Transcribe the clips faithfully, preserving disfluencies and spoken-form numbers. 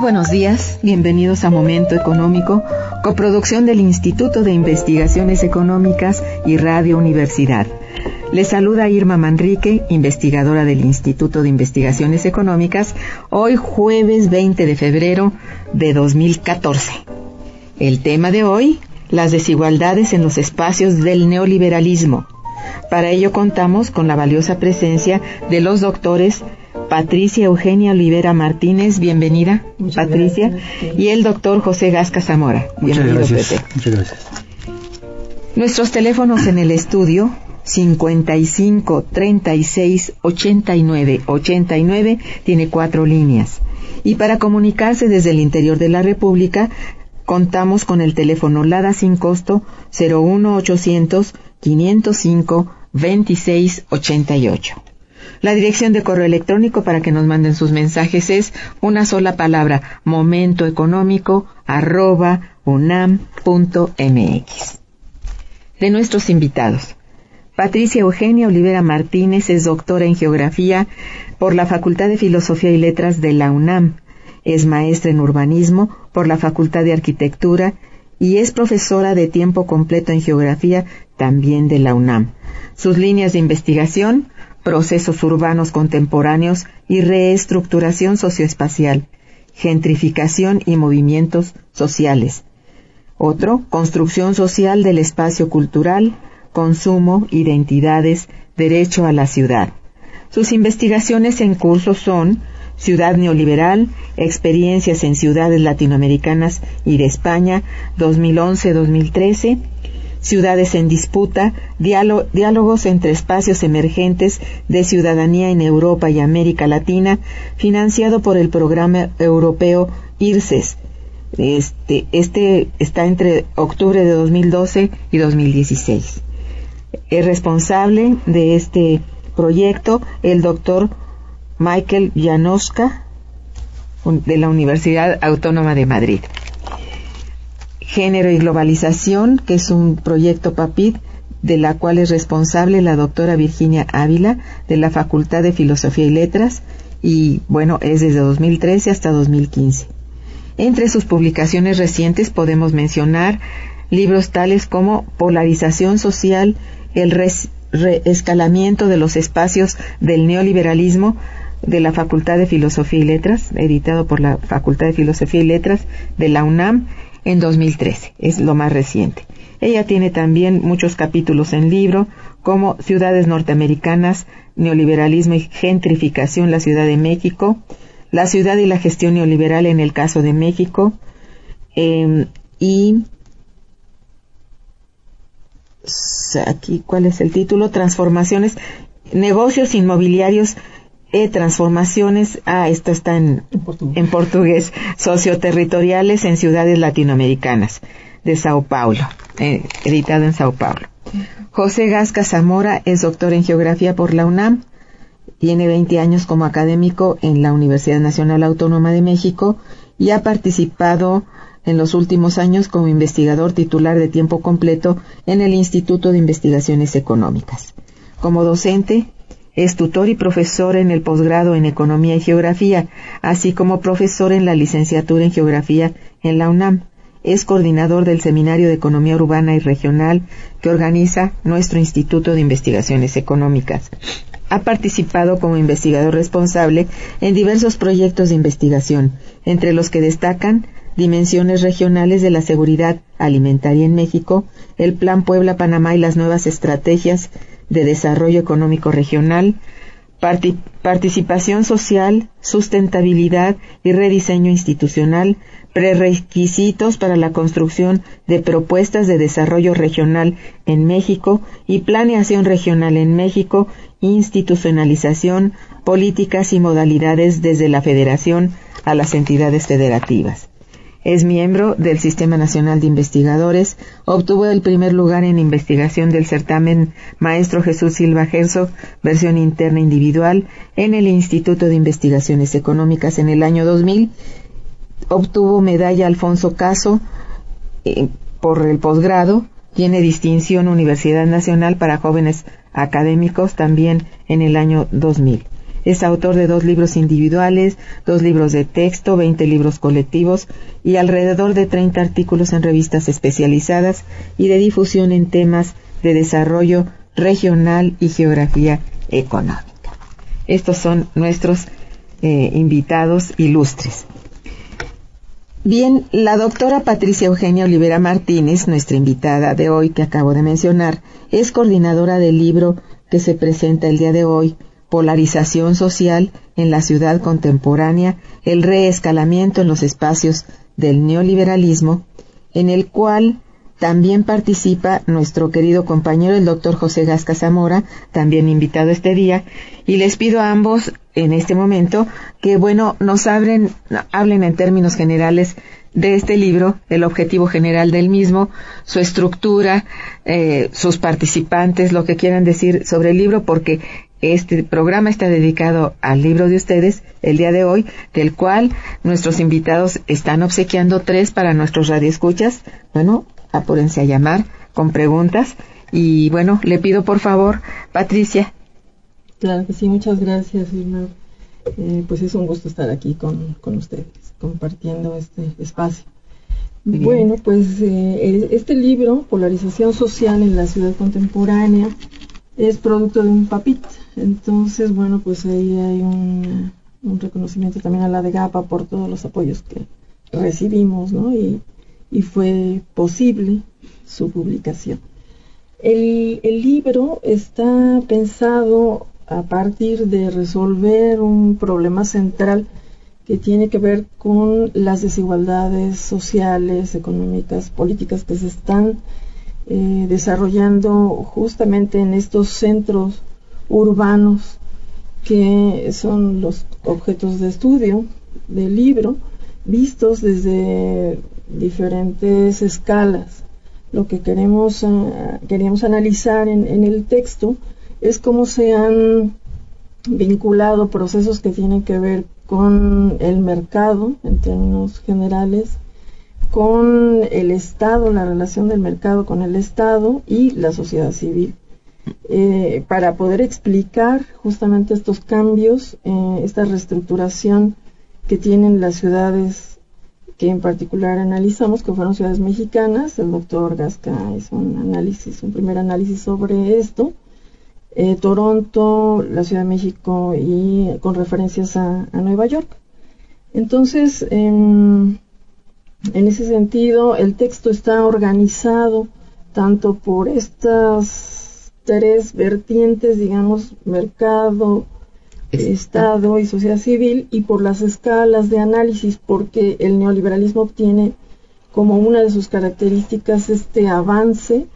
Buenos días, bienvenidos a Momento Económico, coproducción del Instituto de Investigaciones Económicas y Radio Universidad. Les saluda Irma Manrique, investigadora del Instituto de Investigaciones Económicas, hoy jueves veinte de febrero de dos mil catorce. El tema de hoy, las desigualdades en los espacios del neoliberalismo. Para ello contamos con la valiosa presencia de los doctores Patricia Eugenia Olivera Martínez, bienvenida. Muchas Patricia, gracias. Y el doctor José Gasca Zamora. Muchas gracias. Pepe. Muchas gracias. Nuestros teléfonos en el estudio cincuenta y cinco, treinta y seis, ochenta y nueve, ochenta y nueve tiene cuatro líneas. Y para comunicarse desde el interior de la República, contamos con el teléfono LADA sin costo cero uno ochocientos, quinientos cinco, veintiséis ochenta y ocho. La dirección de correo electrónico para que nos manden sus mensajes es una sola palabra, momentoeconómico arroba unam punto mx. De nuestros invitados, Patricia Eugenia Olivera Martínez es doctora en Geografía por la Facultad de Filosofía y Letras de la UNAM, es maestra en Urbanismo por la Facultad de Arquitectura y es profesora de tiempo completo en Geografía también de la UNAM. Sus líneas de investigación: procesos urbanos contemporáneos y reestructuración socioespacial, gentrificación y movimientos sociales. Otro, construcción social del espacio cultural, consumo, identidades, derecho a la ciudad. Sus investigaciones en curso son Ciudad Neoliberal, experiencias en ciudades latinoamericanas y de España, dos mil once a dos mil trece, Ciudades en Disputa, Diálogos entre Espacios Emergentes de Ciudadanía en Europa y América Latina, financiado por el programa europeo IRSES. Este, este está entre octubre de dos mil doce y dos mil dieciséis. Es responsable de este proyecto el doctor Michael Janoska, de la Universidad Autónoma de Madrid. Género y Globalización, que es un proyecto PAPIT, de la cual es responsable la doctora Virginia Ávila, de la Facultad de Filosofía y Letras, y bueno, es desde dos mil trece hasta dos mil quince. Entre sus publicaciones recientes podemos mencionar libros tales como Polarización Social, el reescalamiento re de los espacios del neoliberalismo, de la Facultad de Filosofía y Letras, editado por la Facultad de Filosofía y Letras de la UNAM, en dos mil trece, es lo más reciente. Ella tiene también muchos capítulos en libro, como Ciudades Norteamericanas, Neoliberalismo y Gentrificación, la Ciudad de México, La Ciudad y la Gestión Neoliberal en el caso de México, eh, y aquí, ¿cuál es el título? Transformaciones, Negocios Inmobiliarios e Transformaciones, ah, esto está en, en portugués, en portugués Socioterritoriales en Ciudades Latinoamericanas, de Sao Paulo, eh, editado en Sao Paulo. José Gasca Zamora es doctor en Geografía por la UNAM, tiene veinte años como académico en la Universidad Nacional Autónoma de México y ha participado en los últimos años como investigador titular de tiempo completo en el Instituto de Investigaciones Económicas. Como docente, es tutor y profesor en el posgrado en Economía y Geografía, así como profesor en la licenciatura en Geografía en la UNAM. Es coordinador del Seminario de Economía Urbana y Regional que organiza nuestro Instituto de Investigaciones Económicas. Ha participado como investigador responsable en diversos proyectos de investigación, entre los que destacan Dimensiones Regionales de la Seguridad Alimentaria en México, el Plan Puebla-Panamá y las nuevas estrategias de desarrollo económico regional, participación social, sustentabilidad y rediseño institucional, prerrequisitos para la construcción de propuestas de desarrollo regional en México y planeación regional en México, institucionalización, políticas y modalidades desde la Federación a las entidades federativas. Es miembro del Sistema Nacional de Investigadores, obtuvo el primer lugar en investigación del certamen Maestro Jesús Silva Herzog, versión interna individual, en el Instituto de Investigaciones Económicas en el año dos mil, obtuvo medalla Alfonso Caso eh, por el posgrado, tiene distinción Universidad Nacional para Jóvenes Académicos también en el año dos mil. Es autor de dos libros individuales, dos libros de texto, veinte libros colectivos y alrededor de treinta artículos en revistas especializadas y de difusión en temas de desarrollo regional y geografía económica. Estos son nuestros eh, invitados ilustres. Bien, la doctora Patricia Eugenia Olivera Martínez, nuestra invitada de hoy que acabo de mencionar, es coordinadora del libro que se presenta el día de hoy, Polarización Social en la Ciudad Contemporánea, el reescalamiento en los espacios del neoliberalismo, en el cual también participa nuestro querido compañero, el doctor José Gasca Zamora, también invitado este día, y les pido a ambos en este momento que, bueno, nos abren, hablen en términos generales de este libro, el objetivo general del mismo, su estructura, eh, sus participantes, lo que quieran decir sobre el libro, porque este programa está dedicado al libro de ustedes el día de hoy, del cual nuestros invitados están obsequiando tres para nuestros radioescuchas. Bueno, apúrense a llamar con preguntas. Y bueno, le pido por favor, Patricia. Claro que sí, muchas gracias, Irma. Eh, pues es un gusto estar aquí con, con ustedes, compartiendo este espacio. Bueno, pues eh, este libro, Polarización Social en la Ciudad Contemporánea, es producto de un PAPIT, entonces, bueno, pues ahí hay un, un reconocimiento también a la DEGAPA por todos los apoyos que recibimos, ¿no? Y, y fue posible su publicación. El, el libro está pensado a partir de resolver un problema central que tiene que ver con las desigualdades sociales, económicas, políticas que se están Eh, desarrollando justamente en estos centros urbanos que son los objetos de estudio del libro, vistos desde diferentes escalas. Lo que queremos eh, queríamos analizar en, en el texto es cómo se han vinculado procesos que tienen que ver con el mercado, en términos generales, con el Estado, la relación del mercado con el Estado y la sociedad civil, eh, para poder explicar justamente estos cambios, eh, esta reestructuración que tienen las ciudades que en particular analizamos, que fueron ciudades mexicanas. El doctor Gasca hizo un análisis, un primer análisis sobre esto, eh, Toronto, la Ciudad de México y con referencias a, a Nueva York. Entonces, eh, en ese sentido, el texto está organizado tanto por estas tres vertientes, digamos, mercado, Está. Estado y sociedad civil, y por las escalas de análisis, porque el neoliberalismo obtiene como una de sus características este avance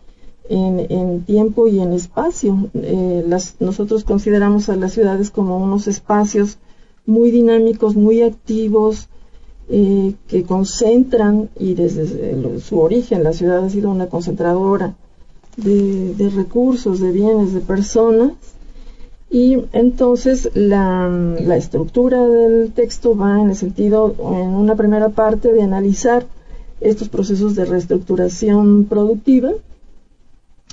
en, en tiempo y en espacio. Eh, las, nosotros consideramos a las ciudades como unos espacios muy dinámicos, muy activos, eh, que concentran, y desde el, su origen la ciudad ha sido una concentradora de, de recursos, de bienes, de personas. Y entonces la, la estructura del texto va en el sentido, en una primera parte, de analizar estos procesos de reestructuración productiva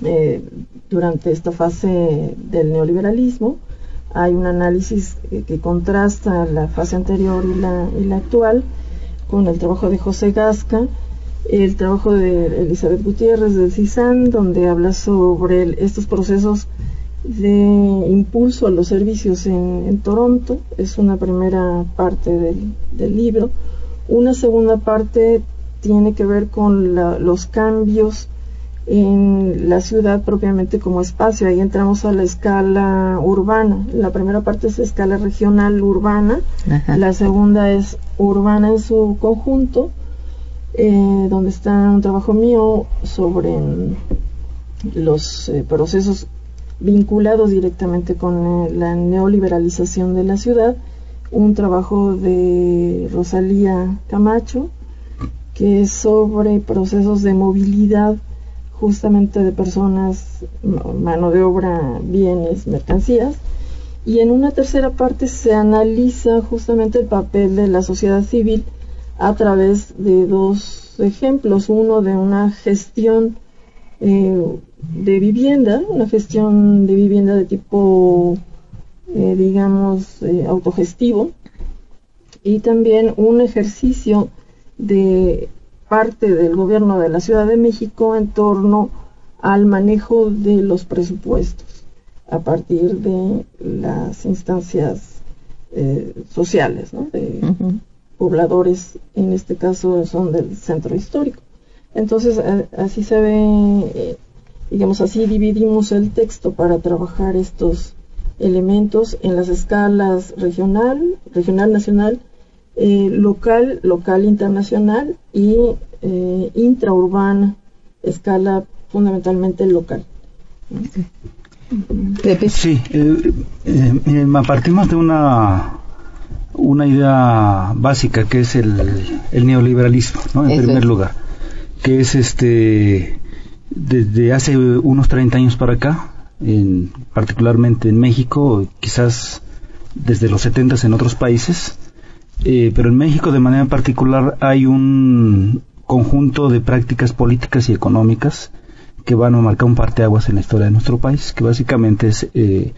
eh, durante esta fase del neoliberalismo. Hay un análisis que, que contrasta la fase anterior y la, y la actual con el trabajo de José Gasca, el trabajo de Elizabeth Gutiérrez del CISAN, donde habla sobre el, estos procesos de impulso a los servicios en, en Toronto. Es una primera parte del, del libro. Una segunda parte tiene que ver con la, los cambios en la ciudad propiamente como espacio. Ahí entramos a la escala urbana. La primera parte es escala regional urbana. Ajá. La segunda es urbana en su conjunto, eh, donde está un trabajo mío sobre los eh, procesos vinculados directamente con la neoliberalización de la ciudad, un trabajo de Rosalía Camacho, que es sobre procesos de movilidad justamente de personas, mano de obra, bienes, mercancías. Y en una tercera parte se analiza justamente el papel de la sociedad civil a través de dos ejemplos, uno de una gestión eh, de vivienda, una gestión de vivienda de tipo, eh, digamos, eh, autogestivo, y también un ejercicio de parte del gobierno de la Ciudad de México en torno al manejo de los presupuestos a partir de las instancias eh, sociales, ¿no? De uh-huh. pobladores, en este caso son del Centro Histórico. Entonces, a, así se ve... Eh, digamos, así dividimos el texto para trabajar estos elementos en las escalas regional, regional, nacional, eh, local, local, internacional y eh, intraurbana, escala fundamentalmente local. Sí, eh, eh, partimos de una una idea básica que es el, el neoliberalismo, ¿no? En Eso primer es. lugar, que es este... desde hace unos treinta años para acá, en, particularmente en México, quizás desde los setenta en otros países, eh, pero en México de manera particular hay un conjunto de prácticas políticas y económicas que van a marcar un parteaguas en la historia de nuestro país, que básicamente es eh,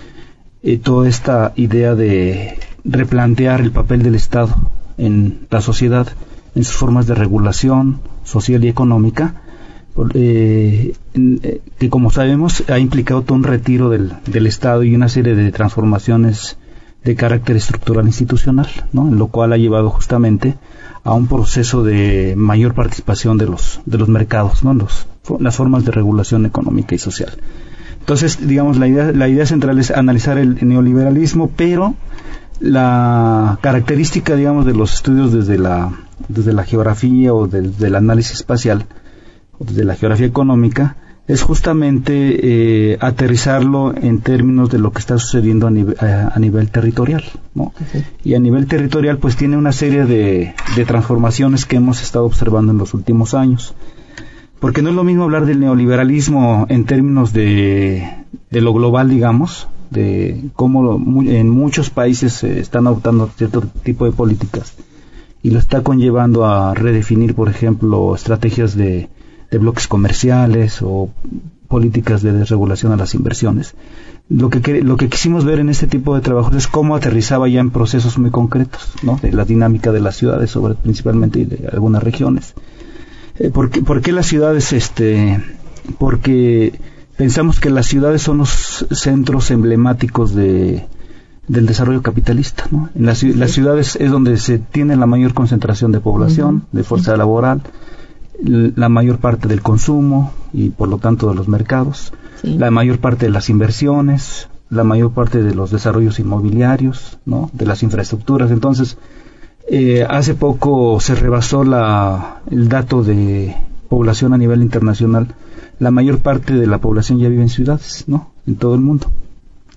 eh, toda esta idea de replantear el papel del Estado en la sociedad, en sus formas de regulación social y económica, Eh, eh, que como sabemos ha implicado todo un retiro del, del Estado y una serie de transformaciones de carácter estructural institucional, ¿no? En lo cual ha llevado justamente a un proceso de mayor participación de los de los mercados, ¿no? Los, las formas de regulación económica y social. Entonces, digamos, la idea la idea central es analizar el neoliberalismo, pero la característica, digamos, de los estudios desde la desde la geografía o de, del análisis espacial, de la geografía económica, es justamente eh, aterrizarlo en términos de lo que está sucediendo a, nive- a, a nivel territorial, ¿no? Sí. Y a nivel territorial pues tiene una serie de, de transformaciones que hemos estado observando en los últimos años, porque no es lo mismo hablar del neoliberalismo en términos de, de lo global, digamos, de cómo en muchos países se están adoptando cierto tipo de políticas y lo está conllevando a redefinir, por ejemplo, estrategias de de bloques comerciales o políticas de desregulación a las inversiones. Lo que lo que quisimos ver en este tipo de trabajos es cómo aterrizaba ya en procesos muy concretos, ¿no? De la dinámica de las ciudades, sobre principalmente y de algunas regiones. Eh, ¿por qué, por qué las ciudades? Este, porque pensamos que las ciudades son los centros emblemáticos de del desarrollo capitalista, ¿no? En las, sí. las ciudades es donde se tiene la mayor concentración de población, uh-huh. de fuerza uh-huh. laboral. la mayor parte del consumo y por lo tanto de los mercados, sí, la mayor parte de las inversiones, la mayor parte de los desarrollos inmobiliarios, ¿no?, de las infraestructuras. Entonces, eh, hace poco se rebasó la, el dato de población a nivel internacional. La mayor parte de la población ya vive en ciudades, ¿no?, en todo el mundo.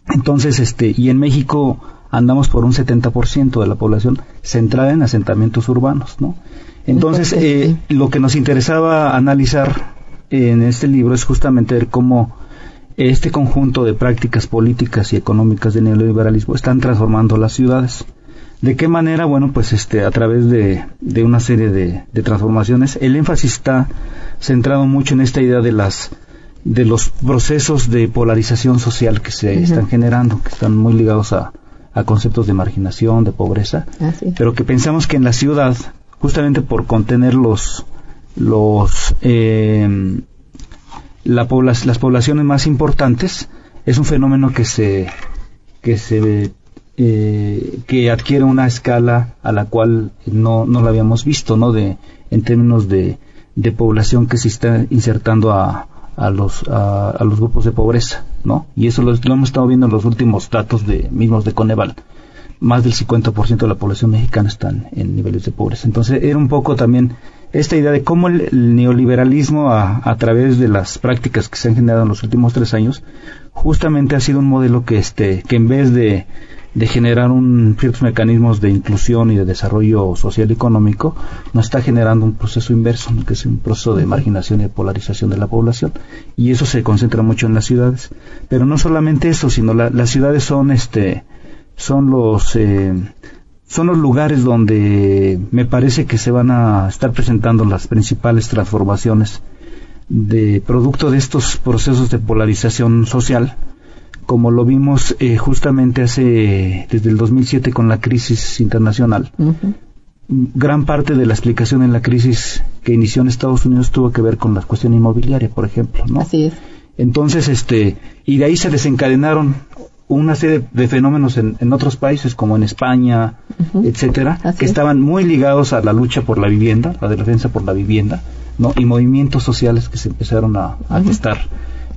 Entonces, este, y en México andamos por un setenta por ciento de la población centrada en asentamientos urbanos, ¿no? Entonces, eh, lo que nos interesaba analizar en este libro es justamente ver cómo este conjunto de prácticas políticas y económicas del neoliberalismo están transformando las ciudades. ¿De qué manera? Bueno, pues este, a través de, de una serie de, de transformaciones. El énfasis está centrado mucho en esta idea de las de los procesos de polarización social que se uh-huh. están generando, que están muy ligados a, a conceptos de marginación, de pobreza, ah, sí. pero que pensamos que en la ciudad, justamente por contener los, los eh, la poblas, las poblaciones más importantes, es un fenómeno que se que se eh, que adquiere una escala a la cual no no la habíamos visto, ¿no?, de en términos de, de población que se está insertando a a los a, a los grupos de pobreza, ¿no? Y eso lo, lo hemos estado viendo en los últimos datos de mismos de Coneval. Más del cincuenta por ciento de la población mexicana están en niveles de pobreza. Entonces, era un poco también esta idea de cómo el, el neoliberalismo, a, a través de las prácticas que se han generado en los últimos tres años, justamente ha sido un modelo que, este, que en vez de, de generar un, ciertos mecanismos de inclusión y de desarrollo social y económico, nos está generando un proceso inverso, ¿no?, que es un proceso de marginación y de polarización de la población. Y eso se concentra mucho en las ciudades. Pero no solamente eso, sino la, las ciudades son... este son los eh, son los lugares donde me parece que se van a estar presentando las principales transformaciones de producto de estos procesos de polarización social, como lo vimos eh, justamente hace desde el dos mil siete con la crisis internacional. Uh-huh. Gran parte de la explicación en la crisis que inició en Estados Unidos tuvo que ver con la cuestión inmobiliaria, por ejemplo, ¿no? Así es. Entonces, este y de ahí se desencadenaron una serie de, de fenómenos en, en otros países como en España, uh-huh. etcétera, Así que es. Estaban muy ligados a la lucha por la vivienda, la defensa por la vivienda, ¿no?, y movimientos sociales que se empezaron a, a uh-huh. gestar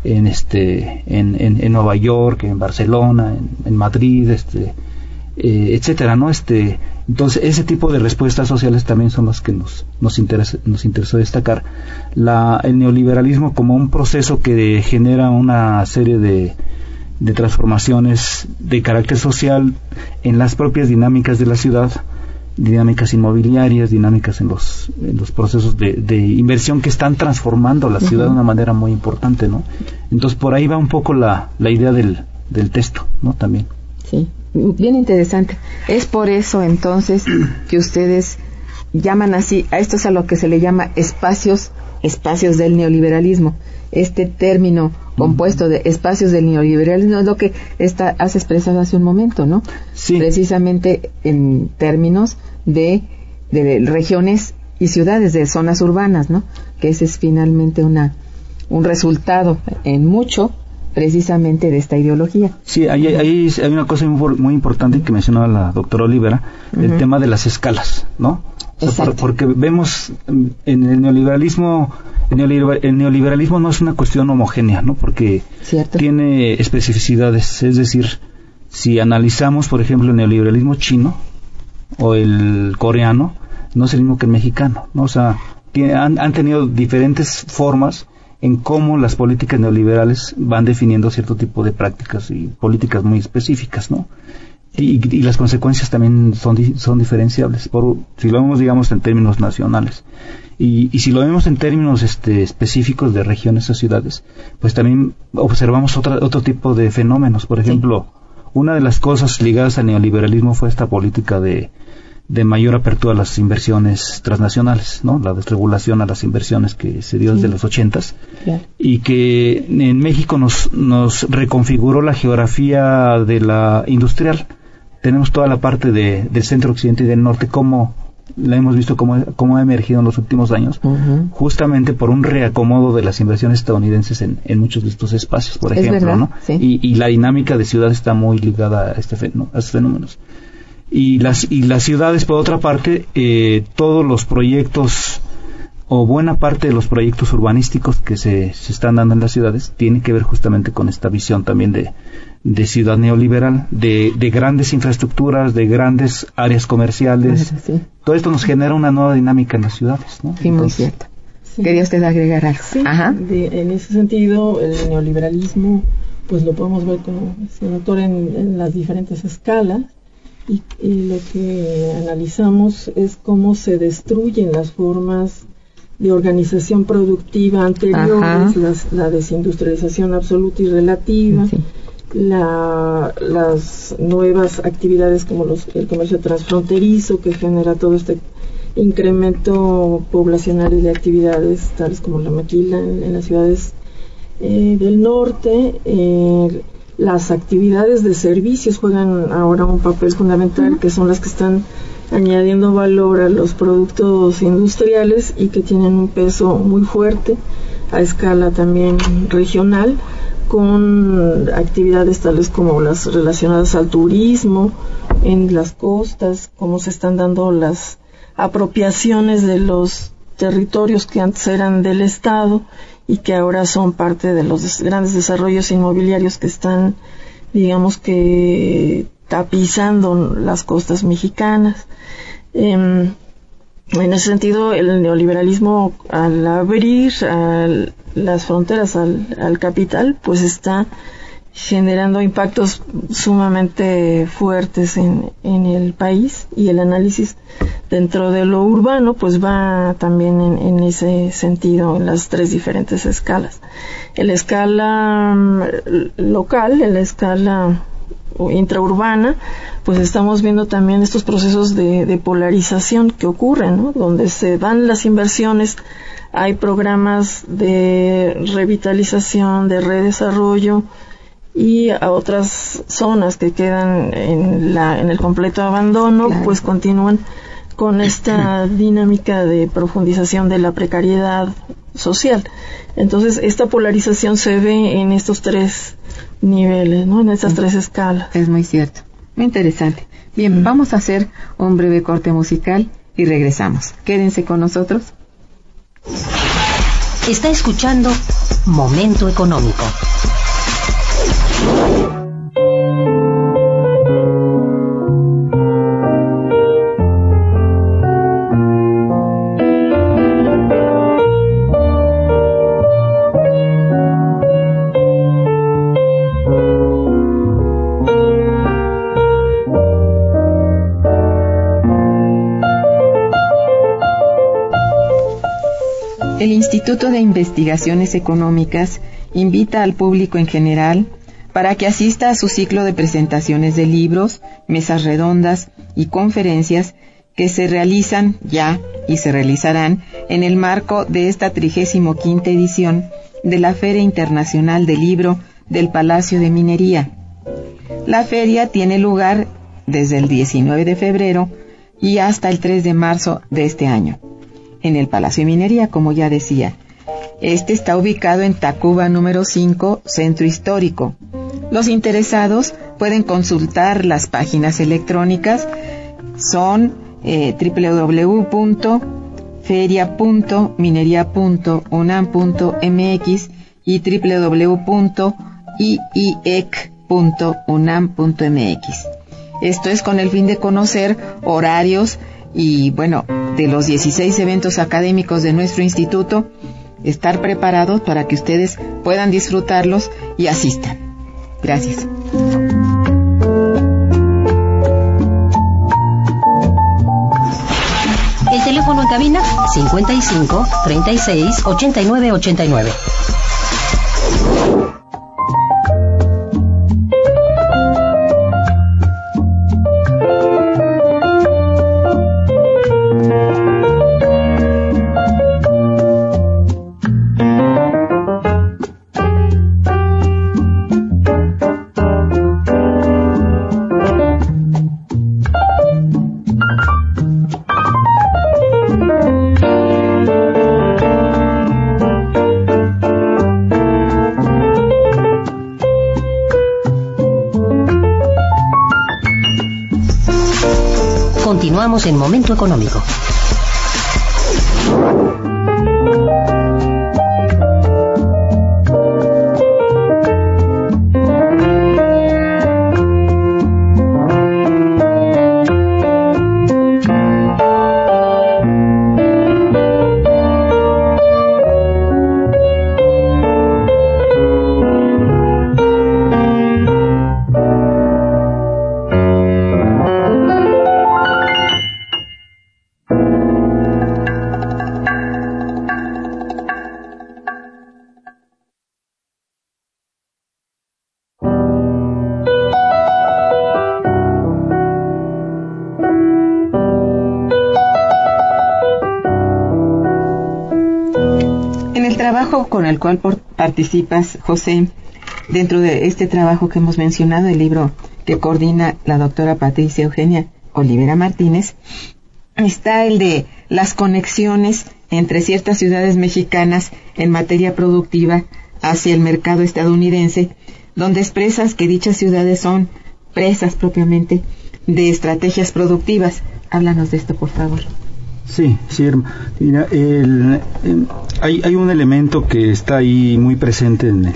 en este en, en, en Nueva York, en Barcelona, en, en Madrid, este eh, etcétera, ¿no? Este, entonces ese tipo de respuestas sociales también son las que nos nos interesa, nos interesó destacar la el neoliberalismo como un proceso que genera una serie de de transformaciones de carácter social en las propias dinámicas de la ciudad, dinámicas inmobiliarias, dinámicas en los, en los procesos de, de inversión que están transformando la ciudad uh-huh. de una manera muy importante, ¿no? Entonces, por ahí va un poco la, la idea del, del texto, ¿no?, también. Sí, bien interesante. Es por eso, entonces, que ustedes llaman así, a esto es a lo que se le llama espacios, espacios del neoliberalismo. Este término compuesto de espacios del neoliberalismo es lo que está, has expresado hace un momento, ¿no? Sí. Precisamente en términos de, de regiones y ciudades, de zonas urbanas, ¿no? Que ese es finalmente una un resultado en mucho precisamente de esta ideología. Sí, ahí hay, hay una cosa muy, muy importante que mencionaba la doctora Olivera, uh-huh. el tema de las escalas, ¿no? O sea, por, porque vemos en el neoliberalismo, el neoliber, el neoliberalismo no es una cuestión homogénea, ¿no? Porque Cierto. Tiene especificidades, es decir, si analizamos, por ejemplo, el neoliberalismo chino o el coreano, no es el mismo que el mexicano, ¿no? O sea, tiene, han, han tenido diferentes formas en cómo las políticas neoliberales van definiendo cierto tipo de prácticas y políticas muy específicas, ¿no? Y, y las consecuencias también son, son diferenciables, por, si lo vemos, digamos, en términos nacionales. Y, y si lo vemos en términos este, específicos de regiones o ciudades, pues también observamos otra, otro tipo de fenómenos. Por ejemplo, sí. una de las cosas ligadas al neoliberalismo fue esta política de, de mayor apertura a las inversiones transnacionales, ¿no? La desregulación a las inversiones que se dio sí. desde los ochentas, yeah. y que en México nos, nos reconfiguró la geografía de la industrial. Tenemos toda la parte de, del centro occidente y del norte, como la hemos visto, cómo, cómo ha emergido en los últimos años, uh-huh. justamente por un reacomodo de las inversiones estadounidenses en, en muchos de estos espacios, por ejemplo, es verdad, ¿no? Sí. Y, y la dinámica de ciudad está muy ligada a, este, ¿no? a estos fenómenos. Y las, y las ciudades, por otra parte, eh, todos los proyectos o buena parte de los proyectos urbanísticos que se, se están dando en las ciudades tiene que ver justamente con esta visión también de, de ciudad neoliberal, de, de grandes infraestructuras, de grandes áreas comerciales. Claro, sí. Todo esto nos genera una nueva dinámica en las ciudades, ¿no? Sí, entonces, muy cierto. Sí. ¿Quería usted agregar algo? Sí, ajá. De, en ese sentido, el neoliberalismo, pues lo podemos ver como se nota en, en las diferentes escalas. Y, y lo que analizamos es cómo se destruyen las formas de organización productiva anteriores, las, la desindustrialización absoluta y relativa, sí. la, las nuevas actividades como los, el comercio transfronterizo que genera todo este incremento poblacional y de actividades tales como la maquila en, en las ciudades eh, del norte. Eh, las actividades de servicios juegan ahora un papel fundamental, que son las que están añadiendo valor a los productos industriales y que tienen un peso muy fuerte a escala también regional, con actividades tales como las relacionadas al turismo en las costas, cómo se están dando las apropiaciones de los territorios que antes eran del Estado y que ahora son parte de los des- grandes desarrollos inmobiliarios que están, digamos que, tapizando las costas mexicanas. Eh, en ese sentido, el neoliberalismo, al abrir al, las fronteras al, al capital, pues está generando impactos sumamente fuertes en, en el país, y el análisis dentro de lo urbano pues va también en, en ese sentido, en las tres diferentes escalas: en la escala local, en la escala intraurbana, pues estamos viendo también estos procesos de, de polarización que ocurren, ¿no? Donde se van las inversiones, hay programas de revitalización, de redesarrollo, y a otras zonas que quedan en, la, en el completo abandono, claro. Pues continúan con esta dinámica de profundización de la precariedad social. Entonces, esta polarización se ve en estos tres niveles, ¿no? En estas sí. tres escalas. Es muy cierto. Muy interesante. Bien, mm. vamos a hacer un breve corte musical y regresamos. Quédense con nosotros. Está escuchando Momento Económico. El Instituto de Investigaciones Económicas invita al público en general para que asista a su ciclo de presentaciones de libros, mesas redondas y conferencias que se realizan ya y se realizarán en el marco de esta trigésima quinta edición de la Feria Internacional del Libro del Palacio de Minería. La feria tiene lugar desde el diecinueve de febrero y hasta el tres de marzo de este año, en el Palacio de Minería, como ya decía. Este está ubicado en Tacuba número cinco, Centro Histórico. Los interesados pueden consultar las páginas electrónicas, son eh, w w w punto feria punto minería punto unam punto m x y w w w punto i i e c punto unam punto m x. Esto es con el fin de conocer horarios y, bueno, de los dieciséis eventos académicos de nuestro instituto, estar preparados para que ustedes puedan disfrutarlos y asistan. Gracias. El teléfono en cabina cincuenta y cinco, treinta y seis, ochenta y nueve, ochenta y nueve. Continuamos en Momento Económico. trabajo con el cual participas, José, dentro de este trabajo que hemos mencionado, el libro que coordina la doctora Patricia Eugenia Olivera Martínez, está el de las conexiones entre ciertas ciudades mexicanas en materia productiva hacia el mercado estadounidense, donde expresas que dichas ciudades son presas propiamente de estrategias productivas. Háblanos de esto, por favor. Sí, sí, Irma. Mira, el, el, hay, hay un elemento que está ahí muy presente en,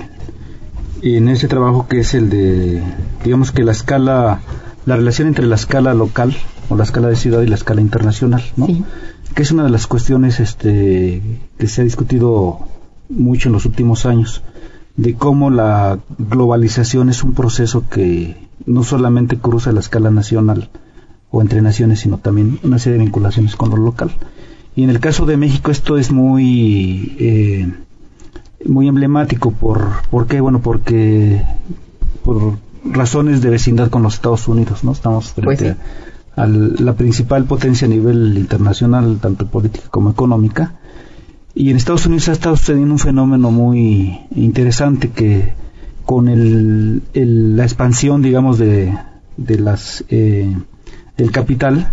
en ese trabajo, que es el de, digamos que la escala, la relación entre la escala local o la escala de ciudad y la escala internacional, ¿no? Sí. Que es una de las cuestiones este, que se ha discutido mucho en los últimos años, de cómo la globalización es un proceso que no solamente cruza la escala nacional o entre naciones, sino también una serie de vinculaciones con lo local. Y en el caso de México esto es muy eh, muy emblemático. ¿Por, por qué? Bueno, porque por razones de vecindad con los Estados Unidos, ¿no? Estamos frente pues sí. a, a la principal potencia a nivel internacional, tanto política como económica. Y en Estados Unidos ha estado sucediendo un fenómeno muy interesante, que con el, el, la expansión, digamos, de, de las eh, del capital,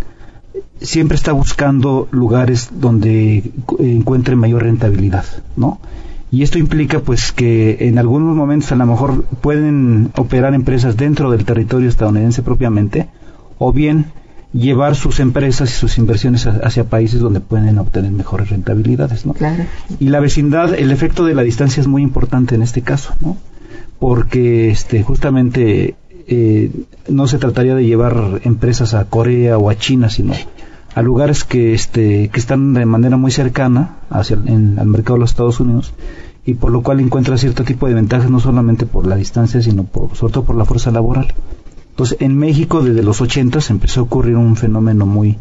siempre está buscando lugares donde encuentre mayor rentabilidad, ¿no? Y esto implica, pues, que en algunos momentos a lo mejor pueden operar empresas dentro del territorio estadounidense propiamente, o bien llevar sus empresas y sus inversiones hacia países donde pueden obtener mejores rentabilidades, ¿no? Claro. Y la vecindad, el efecto de la distancia es muy importante en este caso, ¿no? Porque este, justamente eh, no se trataría de llevar empresas a Corea o a China, sino a lugares que este que están de manera muy cercana hacia en, al mercado de los Estados Unidos, y por lo cual encuentra cierto tipo de ventajas, no solamente por la distancia, sino por, sobre todo por la fuerza laboral. Entonces, en México desde los ochentas empezó a ocurrir un fenómeno muy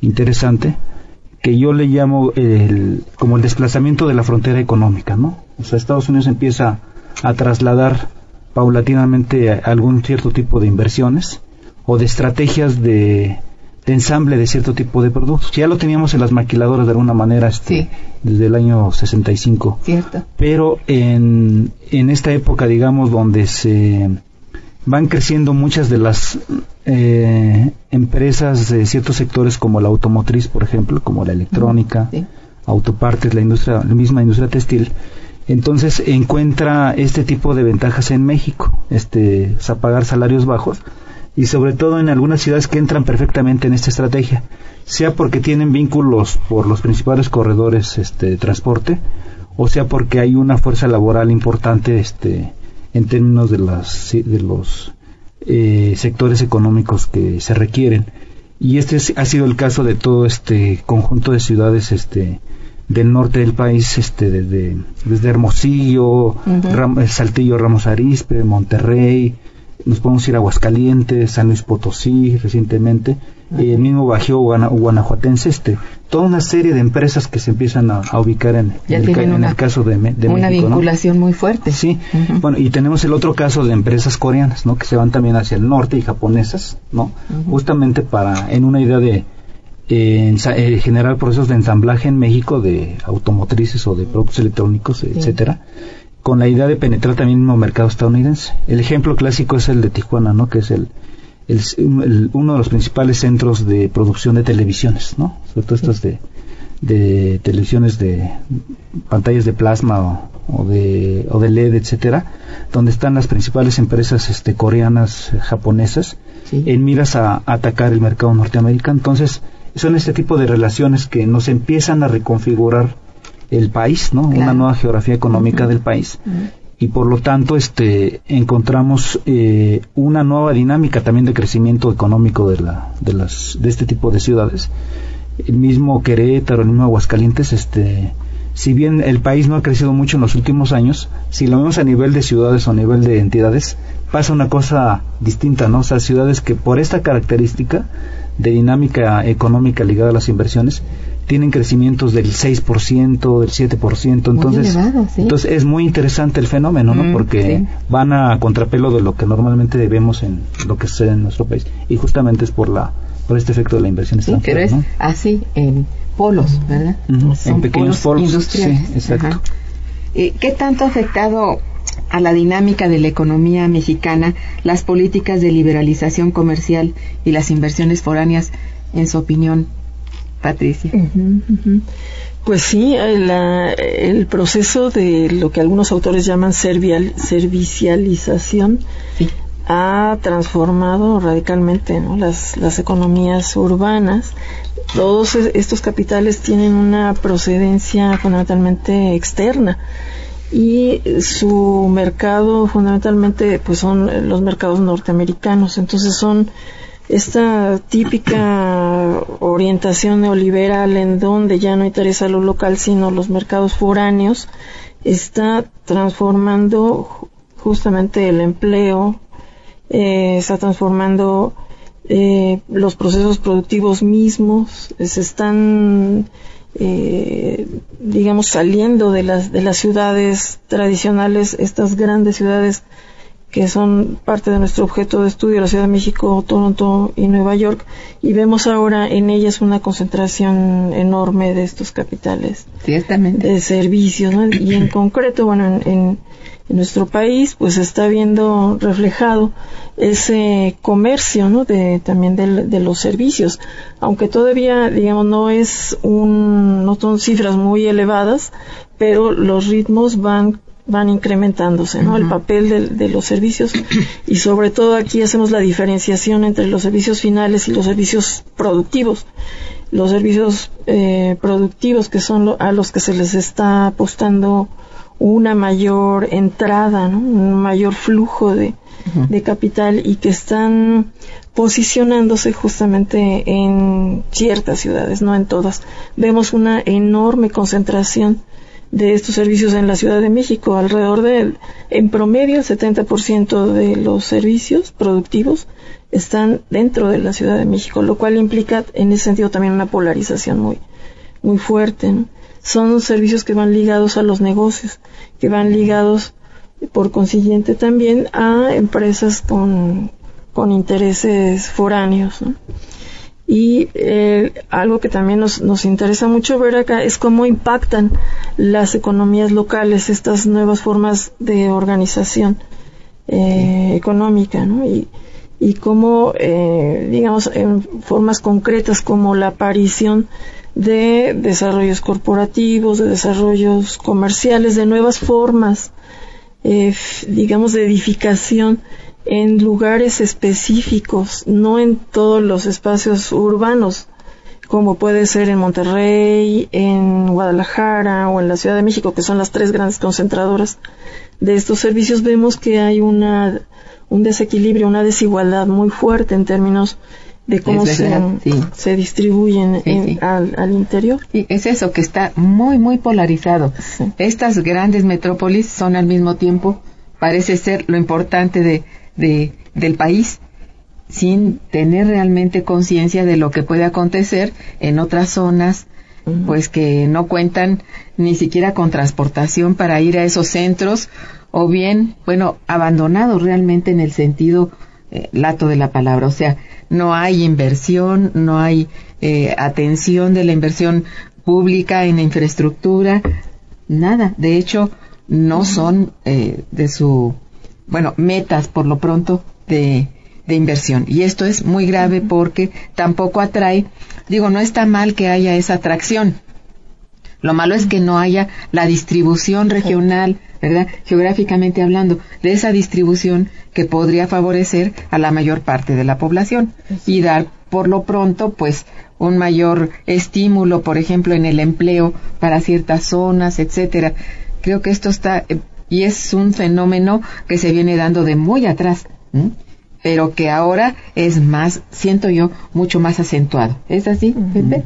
interesante que yo le llamo el, como el desplazamiento de la frontera económica, ¿no? O sea, Estados Unidos empieza a trasladar paulatinamente algún cierto tipo de inversiones o de estrategias de, de ensamble de cierto tipo de productos. Ya lo teníamos en las maquiladoras de alguna manera este, sí. desde el año sesenta y cinco. Cierto. Pero en, en esta época, digamos, donde se van creciendo muchas de las eh, empresas de ciertos sectores, como la automotriz, por ejemplo, como la electrónica, sí. autopartes, la industria, la misma industria textil. Entonces encuentra este tipo de ventajas en México, este, o sea, pagar salarios bajos, y sobre todo en algunas ciudades que entran perfectamente en esta estrategia, sea porque tienen vínculos por los principales corredores este, de transporte, o sea porque hay una fuerza laboral importante este, en términos de, las, de los eh, sectores económicos que se requieren. Y este es, ha sido el caso de todo este conjunto de ciudades este, del norte del país, este desde, desde Hermosillo, uh-huh. Ram, Saltillo, Ramos Arizpe, Monterrey, nos podemos ir a Aguascalientes, San Luis Potosí recientemente, uh-huh. eh, el mismo Bajío Guana, Guanajuatense, este, toda una serie de empresas que se empiezan a, a ubicar en, en, el, en una, el caso de, de una México. Una vinculación, ¿no? Muy fuerte. Sí, uh-huh. Bueno, y tenemos el otro caso de empresas coreanas, ¿no? Que se van también hacia el norte, y japonesas, ¿no? Uh-huh. Justamente para, en una idea de En, en generar procesos de ensamblaje en México de automotrices o de productos electrónicos, sí. etcétera, con la idea de penetrar también el mismo mercado estadounidense. El ejemplo clásico es el de Tijuana, ¿no? Que es el, el, el uno de los principales centros de producción de televisiones, ¿no? Sobre todo estas de, de televisiones de pantallas de plasma o, o de o de L E D, etcétera, donde están las principales empresas este, coreanas, japonesas, sí. en miras a, a atacar el mercado norteamericano. Entonces son este tipo de relaciones que nos empiezan a reconfigurar el país, ¿no? Claro. Una nueva geografía económica uh-huh. del país. Uh-huh. Y por lo tanto, este, encontramos eh, una nueva dinámica también de crecimiento económico de la, de las, de este tipo de ciudades. El mismo Querétaro, el mismo Aguascalientes, este, si bien el país no ha crecido mucho en los últimos años, si lo vemos a nivel de ciudades o a nivel de entidades, pasa una cosa distinta, ¿no? O sea, ciudades que por esta característica de dinámica económica ligada a las inversiones tienen crecimientos del seis por ciento, del siete por ciento, entonces, elevado, sí. entonces es muy interesante el fenómeno, ¿no? Mm, porque sí. van a contrapelo de lo que normalmente vemos en lo que sucede en nuestro país, y justamente es por la por este efecto de la inversión sí, extranjera, pero es ¿no? así en polos, ¿verdad? Uh-huh. Son en pequeños polos, polos industriales. Sí, exacto. Ajá. Eh, ¿Qué tanto ha afectado a la dinámica de la economía mexicana las políticas de liberalización comercial y las inversiones foráneas, en su opinión, Patricia? Uh-huh, uh-huh. Pues sí, la, el proceso de lo que algunos autores llaman servial, servicialización, sí, ha transformado radicalmente, ¿no?, las, las economías urbanas. Todos estos capitales tienen una procedencia fundamentalmente externa y su mercado fundamentalmente pues son los mercados norteamericanos. Entonces son esta típica orientación neoliberal en donde ya no interesa lo local sino los mercados foráneos, está transformando justamente el empleo, eh, está transformando eh, los procesos productivos mismos, se están eh, digamos saliendo de las de las ciudades tradicionales, estas grandes ciudades que son parte de nuestro objeto de estudio, la Ciudad de México, Toronto y Nueva York, y vemos ahora en ellas una concentración enorme de estos capitales, ciertamente, de servicios, ¿no? Y en concreto, bueno, en, en, en nuestro país, pues se está viendo reflejado ese comercio, ¿no?, de, también de, de los servicios, aunque todavía, digamos, no es un, no son cifras muy elevadas, pero los ritmos van van incrementándose, ¿no? Uh-huh. El papel de, de los servicios, y sobre todo aquí hacemos la diferenciación entre los servicios finales y los servicios productivos. Los servicios eh, productivos, que son lo, a los que se les está apostando una mayor entrada, ¿no?, un mayor flujo de, uh-huh, de capital, y que están posicionándose justamente en ciertas ciudades, no en todas. Vemos una enorme concentración de estos servicios en la Ciudad de México, alrededor de, en promedio, el setenta por ciento de los servicios productivos están dentro de la Ciudad de México, lo cual implica, en ese sentido, también una polarización muy, muy fuerte, ¿no? Son servicios que van ligados a los negocios, que van ligados, por consiguiente, también a empresas con, con intereses foráneos, ¿no? Y eh, algo que también nos, nos interesa mucho ver acá es cómo impactan las economías locales estas nuevas formas de organización eh, económica, ¿no? Y, y cómo, eh, digamos, en formas concretas como la aparición de desarrollos corporativos, de desarrollos comerciales, de nuevas formas, eh, digamos, de edificación en lugares específicos, no en todos los espacios urbanos, como puede ser en Monterrey, en Guadalajara o en la Ciudad de México, que son las tres grandes concentradoras de estos servicios. Vemos que hay una un desequilibrio, una desigualdad muy fuerte en términos de cómo es se, verdad, sí. se distribuyen sí, en, sí. Al, al interior. Y es eso, que está muy, muy polarizado. Sí. Estas grandes metrópolis son al mismo tiempo, parece ser, lo importante de De, del país, sin tener realmente conciencia de lo que puede acontecer en otras zonas, uh-huh, pues que no cuentan ni siquiera con transportación para ir a esos centros, o bien, bueno, abandonados realmente en el sentido eh, lato de la palabra. O sea, no hay inversión, no hay eh, atención de la inversión pública en infraestructura, nada. De hecho, no, uh-huh, son eh, de su... bueno, metas por lo pronto de, de inversión. Y esto es muy grave porque tampoco atrae, digo, no está mal que haya esa atracción. Lo malo es que no haya la distribución regional, ¿verdad?, geográficamente hablando, de esa distribución que podría favorecer a la mayor parte de la población y dar, por lo pronto, pues, un mayor estímulo, por ejemplo, en el empleo para ciertas zonas, etcétera. Creo que esto está... Eh, y es un fenómeno que se viene dando de muy atrás, ¿m?, pero que ahora es más, siento yo, mucho más acentuado. ¿Es así, Pepe?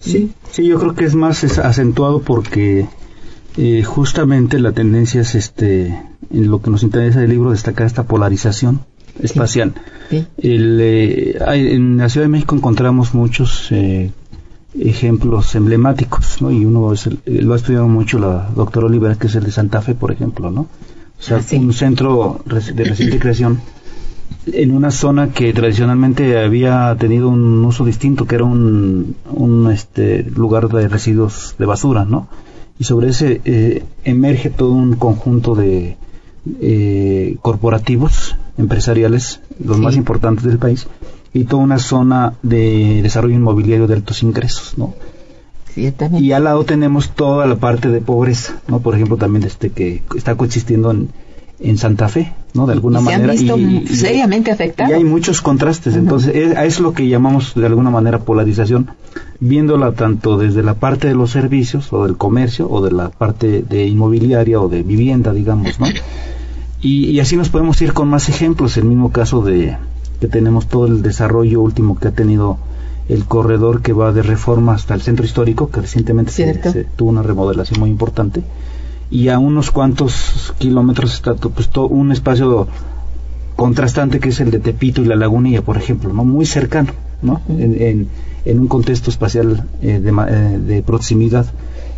Sí, sí, yo creo que es más es acentuado porque eh, justamente la tendencia es, este, en lo que nos interesa del libro, destacar esta polarización espacial. Sí. Sí. El, eh, en la Ciudad de México encontramos muchos eh, ejemplos emblemáticos, ¿no? Y uno es el, lo ha estudiado mucho la doctora Olivera, que es el de Santa Fe, por ejemplo, ¿no? O sea, ah, sí, un centro de reciente creación en una zona que tradicionalmente había tenido un uso distinto, que era un, un este lugar de residuos de basura, ¿no? y sobre ese eh, emerge todo un conjunto de eh, corporativos empresariales, los sí. más importantes del país, y toda una zona de desarrollo inmobiliario de altos ingresos, ¿no? Sí, y al lado tenemos toda la parte de pobreza, ¿no? Por ejemplo, también este que está coexistiendo en, en Santa Fe, ¿no? De alguna y manera. Se han visto y, seriamente afectados. Y hay muchos contrastes, uh-huh. entonces es, es lo que llamamos de alguna manera polarización, viéndola tanto desde la parte de los servicios o del comercio o de la parte de inmobiliaria o de vivienda, digamos, ¿no? Y, y así nos podemos ir con más ejemplos, el mismo caso de que tenemos todo el desarrollo último que ha tenido el corredor que va de Reforma hasta el Centro Histórico, que recientemente se, se tuvo una remodelación muy importante, y a unos cuantos kilómetros está pues, todo un espacio contrastante que es el de Tepito y la Lagunilla, por ejemplo, ¿no? Muy cercano, ¿no? Uh-huh. en, en, en un contexto espacial eh, de, eh, de proximidad.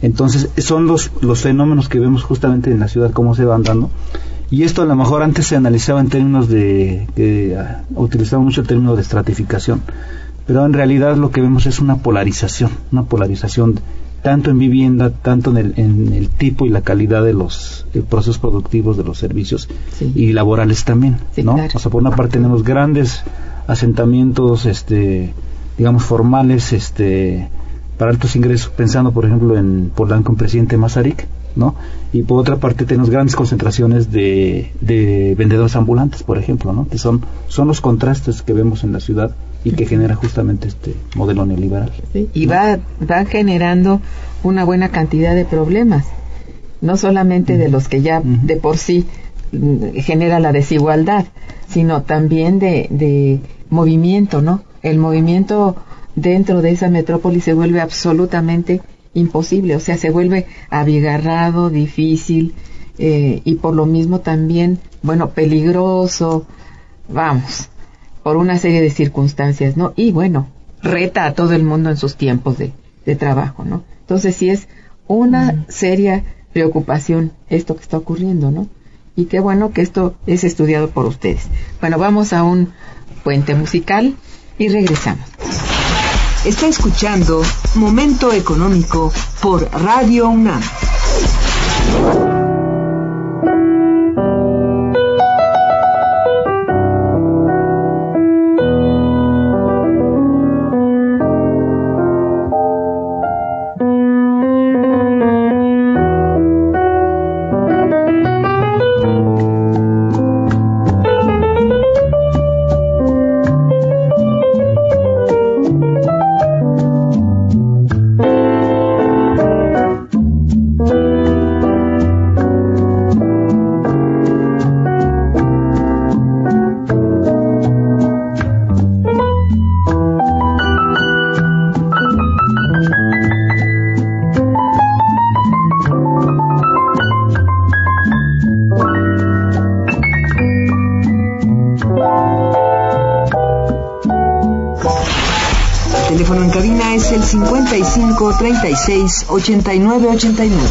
Entonces son los, los fenómenos que vemos justamente en la ciudad, cómo se van dando. Y esto a lo mejor antes se analizaba en términos de, eh, utilizaba mucho el término de estratificación, pero en realidad lo que vemos es una polarización, una polarización tanto en vivienda, tanto en el, en el tipo y la calidad de los eh, procesos productivos, de los servicios sí. y laborales también, sí, ¿no? Claro. O sea, por una parte tenemos grandes asentamientos, este, digamos formales, este, para altos ingresos, pensando por ejemplo en Polanco, en Presidente Mazarik, ¿no? Y por otra parte tenemos grandes concentraciones de, de vendedores ambulantes, por ejemplo, ¿no? Que son, son los contrastes que vemos en la ciudad y que genera justamente este modelo neoliberal. Sí, y ¿no? va, va generando una buena cantidad de problemas, no solamente uh-huh. de los que ya uh-huh. de por sí genera la desigualdad, sino también de, de movimiento, ¿no? El movimiento dentro de esa metrópoli se vuelve absolutamente imposible, o sea, se vuelve abigarrado, difícil, eh, y por lo mismo también, bueno, peligroso, vamos, por una serie de circunstancias, ¿no? Y bueno, reta a todo el mundo en sus tiempos de, de trabajo, ¿no? Entonces sí es una uh-huh. seria preocupación esto que está ocurriendo, ¿no? Y qué bueno que esto es estudiado por ustedes. Bueno, vamos a un puente musical y regresamos. Está escuchando Momento Económico por Radio UNAM. cincuenta y cinco, treinta y seis, ochenta y nueve, ochenta y nueve.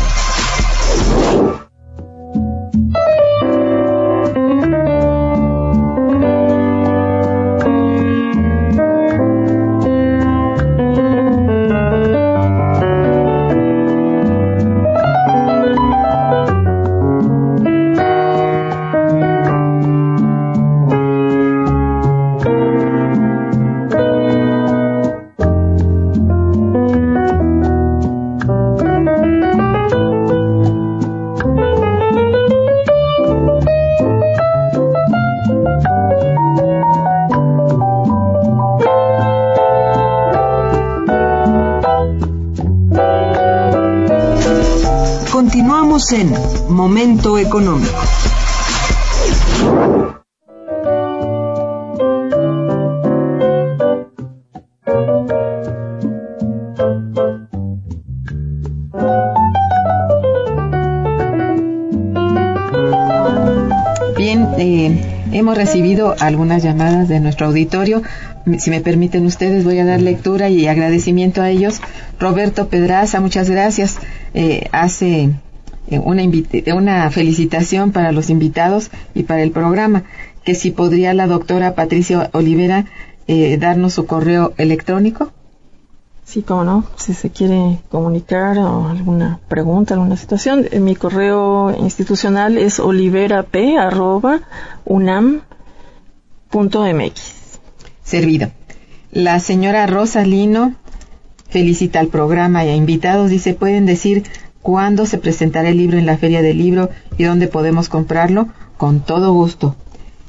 En Momento Económico. Bien, eh, hemos recibido algunas llamadas de nuestro auditorio. Si me permiten ustedes, voy a dar lectura y agradecimiento a ellos. Roberto Pedraza, muchas gracias. Eh, hace... Una, invita- una felicitación para los invitados y para el programa, que si podría la doctora Patricia Olivera eh, darnos su correo electrónico. Sí, como no, si se quiere comunicar o alguna pregunta, alguna situación, mi correo institucional es oliverap arroba unam punto mx. Servido. La señora Rosa Lino felicita al programa y a invitados. Dice, ¿pueden decir cuándo se presentará el libro en la Feria del Libro y dónde podemos comprarlo? Con todo gusto.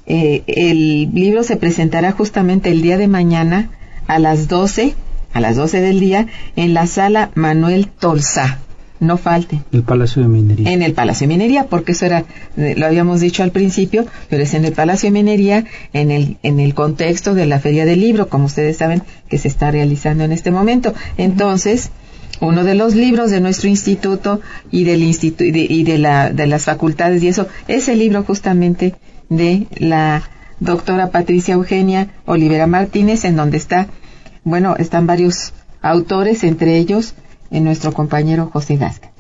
Eh, el libro se presentará justamente el día de mañana a las doce, a las doce del día, en la sala Manuel Tolsá. No falte. El Palacio de Minería. En el Palacio de Minería, porque eso era, lo habíamos dicho al principio, pero es en el Palacio de Minería, en el, en el contexto de la Feria del Libro, como ustedes saben, que se está realizando en este momento. Entonces, uno de los libros de nuestro instituto y del instituto y, de, y de, la, de las facultades y eso, es el libro justamente de la doctora Patricia Eugenia Olivera Martínez, en donde está, bueno, están varios autores, entre ellos en nuestro compañero José Gasca.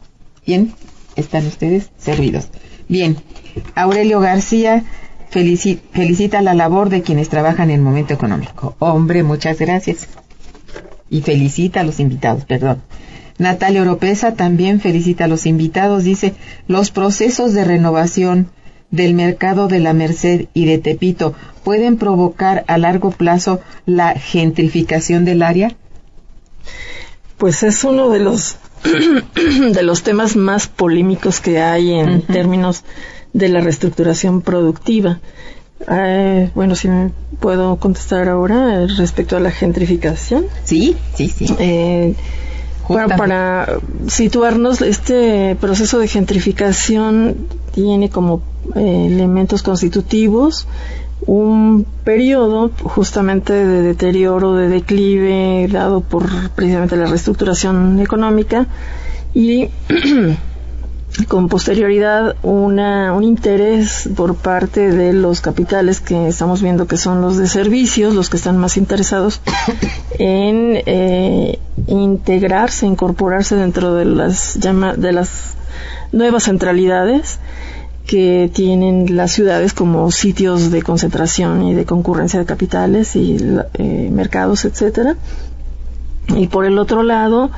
Bien, están ustedes servidos. Bien, Aurelio García felicita, felicita la labor de quienes trabajan en Momento Económico. Hombre, muchas gracias. Y felicita a los invitados, perdón. Natalia Oropesa también felicita a los invitados. Dice, los procesos de renovación del mercado de La Merced y de Tepito pueden provocar a largo plazo la gentrificación del área. Pues es uno de los de los temas más polémicos que hay en uh-huh. términos de la reestructuración productiva. Eh, bueno, si me puedo contestar ahora respecto a la gentrificación. Sí, sí, sí. Eh, bueno, para situarnos, este proceso de gentrificación tiene como eh, elementos constitutivos un periodo justamente de deterioro, de declive dado por precisamente la reestructuración económica y con posterioridad una, un interés por parte de los capitales que estamos viendo que son los de servicios, los que están más interesados en eh, integrarse, incorporarse dentro de las, llama, de las nuevas centralidades que tienen las ciudades como sitios de concentración y de concurrencia de capitales y eh, mercados, etcétera. Y por el otro lado,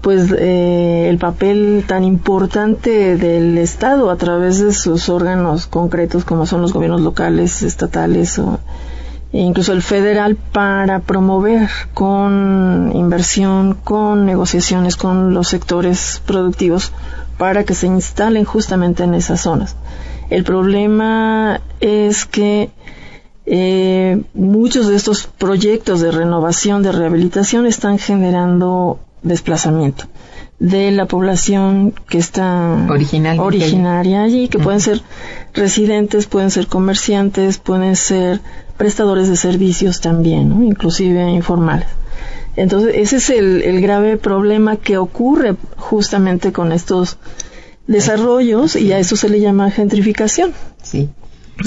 pues eh, el papel tan importante del Estado a través de sus órganos concretos como son los gobiernos locales, estatales o e incluso el federal para promover con inversión, con negociaciones con los sectores productivos para que se instalen justamente en esas zonas. El problema es que eh, muchos de estos proyectos de renovación, de rehabilitación, están generando desplazamiento de la población que está originaria allí, que uh-huh. pueden ser residentes, pueden ser comerciantes, pueden ser prestadores de servicios también, ¿no? Inclusive informales. Entonces, ese es el, el grave problema que ocurre justamente con estos desarrollos, y a eso se le llama gentrificación. Sí,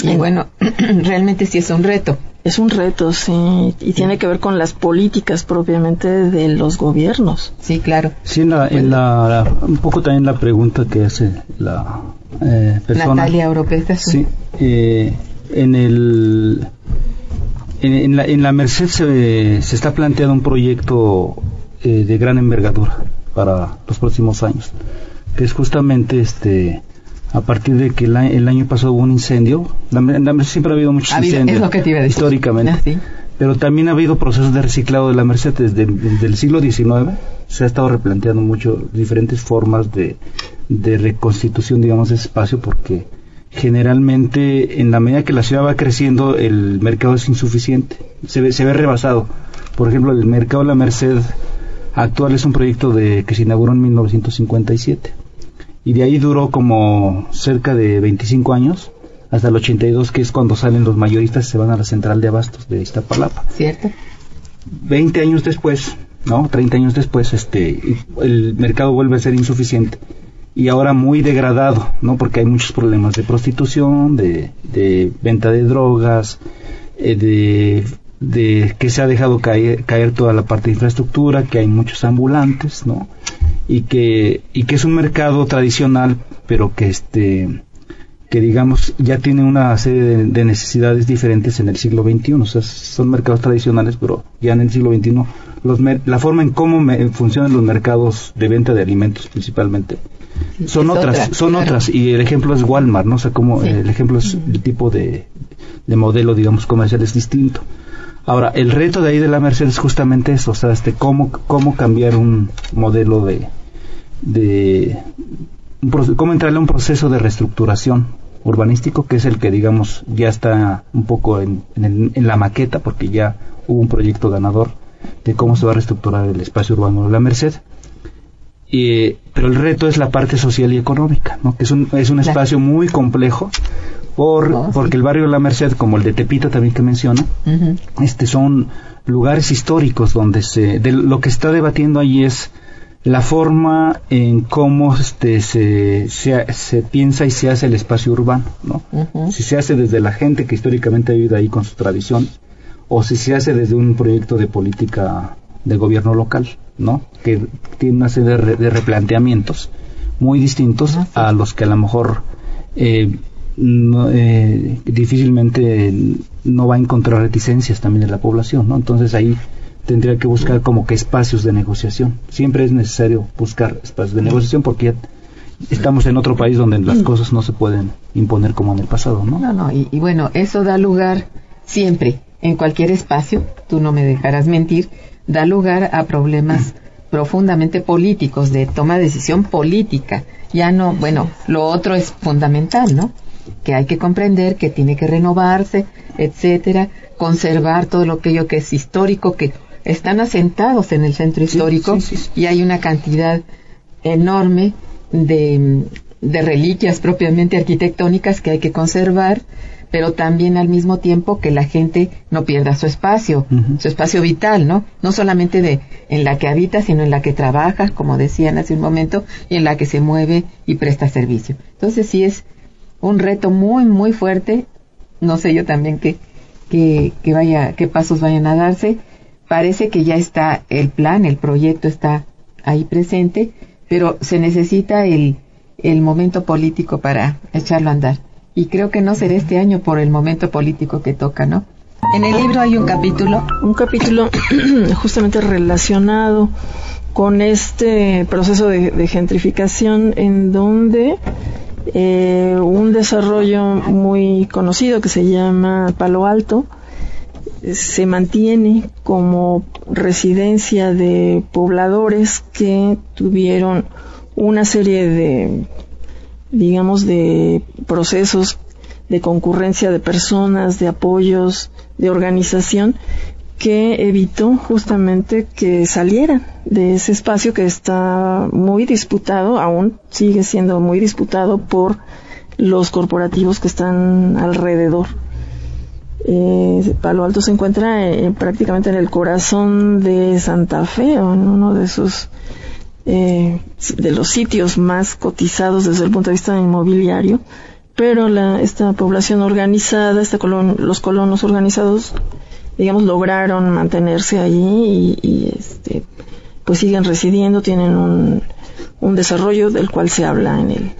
y bueno, realmente sí es un reto. Es un reto, sí, y tiene que ver con las políticas propiamente de los gobiernos. Sí, claro. Sí, en la, en la, la, un poco también la pregunta que hace la eh, persona. Natalia Oropesa. Sí, eh, en el... En, en, la, en la Merced se, se está planteando un proyecto eh, de gran envergadura para los próximos años, que es justamente este a partir de que el, el año pasado hubo un incendio. La, en la Merced siempre ha habido muchos ha habido, incendios, es lo que te iba a decir. Históricamente, ah, ¿sí? Pero también ha habido procesos de reciclado de la Merced desde, desde el siglo diecinueve. Se ha estado replanteando mucho diferentes formas de, de reconstitución, digamos, de espacio, porque generalmente, en la medida que la ciudad va creciendo, el mercado es insuficiente, se ve, se ve rebasado. Por ejemplo, el mercado de la Merced actual es un proyecto de, que se inauguró en mil novecientos cincuenta y siete, y de ahí duró como cerca de veinticinco años, hasta el ochenta y dos, que es cuando salen los mayoristas y se van a la central de abastos de Iztapalapa. ¿Cierto? veinte años después, ¿no? treinta años después, este, el mercado vuelve a ser insuficiente. Y ahora muy degradado, ¿no? Porque hay muchos problemas de prostitución, de, de venta de drogas, eh, de, de que se ha dejado caer, caer toda la parte de infraestructura, que hay muchos ambulantes, ¿no? Y que, y que es un mercado tradicional, pero que este, que digamos ya tiene una serie de, de necesidades diferentes en el siglo veintiuno. O sea, son mercados tradicionales, pero ya en el siglo veintiuno los mer- la forma en cómo me- funcionan los mercados de venta de alimentos principalmente. Son es otras, otra, son claro. otras, y el ejemplo es Walmart, ¿no? O sea, como sí. el ejemplo es el tipo de, de modelo, digamos, comercial es distinto. Ahora, el reto de ahí de la Merced es justamente eso, o sea, este, cómo, cómo cambiar un modelo de, de un proceso, cómo entrarle a un proceso de reestructuración urbanístico, que es el que, digamos, ya está un poco en, en, el, en la maqueta, porque ya hubo un proyecto ganador de cómo se va a reestructurar el espacio urbano de la Merced. Eh, pero el reto es la parte social y económica, ¿no? Que es un, es un espacio muy complejo, por, oh, sí. porque el barrio de La Merced, como el de Tepito también que menciona, uh-huh. este, son lugares históricos donde se, de, lo que está debatiendo ahí es la forma en cómo este, se, se, se piensa y se hace el espacio urbano, ¿no? Uh-huh. Si se hace desde la gente que históricamente ha vivido ahí con sus tradiciones, o si se hace desde un proyecto de política de gobierno local, ¿no? Que tiene una serie de, re, de replanteamientos muy distintos ah, sí. a los que a lo mejor eh, no, eh, difícilmente no va a encontrar reticencias también en la población, ¿no? Entonces ahí tendría que buscar como que espacios de negociación. Siempre es necesario buscar espacios de negociación porque ya estamos en otro país donde las cosas no se pueden imponer como en el pasado, ¿no? No, no, y, y bueno, eso da lugar siempre, en cualquier espacio, tú no me dejarás mentir, da lugar a problemas profundamente políticos, de toma de decisión política. Ya no, bueno, lo otro es fundamental, ¿no? Que hay que comprender que tiene que renovarse, etcétera, conservar todo lo que, que es histórico, que están asentados en el centro histórico, sí, sí, sí, sí. y hay una cantidad enorme de, de reliquias propiamente arquitectónicas que hay que conservar, pero también al mismo tiempo que la gente no pierda su espacio, uh-huh. su espacio vital, ¿no? No solamente de en la que habita, sino en la que trabaja, como decían hace un momento, y en la que se mueve y presta servicio. Entonces sí es un reto muy, muy fuerte. No sé yo también qué que, que vaya, qué pasos vayan a darse. Parece que ya está el plan, el proyecto está ahí presente, pero se necesita el, el momento político para echarlo a andar. Y creo que no será este año por el momento político que toca, ¿no? En el libro hay un capítulo. Un capítulo justamente relacionado con este proceso de, de gentrificación, en donde eh, un desarrollo muy conocido que se llama Palo Alto se mantiene como residencia de pobladores que tuvieron una serie de... digamos, de procesos de concurrencia de personas, de apoyos, de organización, que evitó justamente que salieran de ese espacio que está muy disputado, aún sigue siendo muy disputado por los corporativos que están alrededor. Eh, Palo Alto se encuentra eh, prácticamente en el corazón de Santa Fe, o en uno de sus... Eh, de los sitios más cotizados desde el punto de vista inmobiliario, pero la, esta población organizada, esta colon, los colonos organizados, digamos, lograron mantenerse allí y, y este, pues siguen residiendo, tienen un, un desarrollo del cual se habla en el,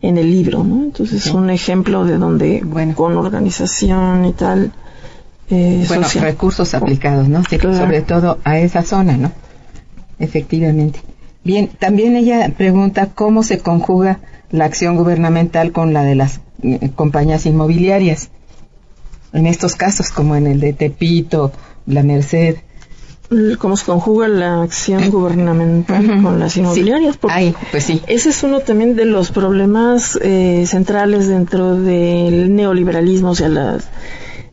en el libro, ¿no? Entonces, okay. un ejemplo de donde, bueno. con organización y tal, eh, bueno, social. Recursos aplicados, ¿no? Sí, claro. Sobre todo a esa zona, ¿no? Efectivamente. Bien, también ella pregunta cómo se conjuga la acción gubernamental con la de las eh, compañías inmobiliarias. En estos casos, como en el de Tepito, La Merced. ¿Cómo se conjuga la acción gubernamental uh-huh. con las inmobiliarias? Sí. Porque Ay, pues sí. ese es uno también de los problemas eh, centrales dentro del neoliberalismo. O sea, las,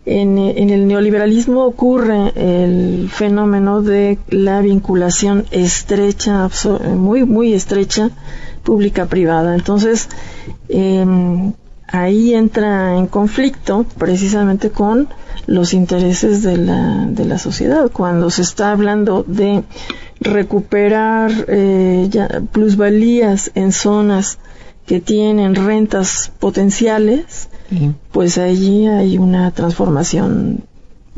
en, en el neoliberalismo ocurre el fenómeno de la vinculación estrecha, muy muy estrecha, pública-privada. Entonces, eh, ahí entra en conflicto precisamente con los intereses de la, de la sociedad. Cuando se está hablando de recuperar eh, ya plusvalías en zonas que tienen rentas potenciales, sí. pues allí hay una transformación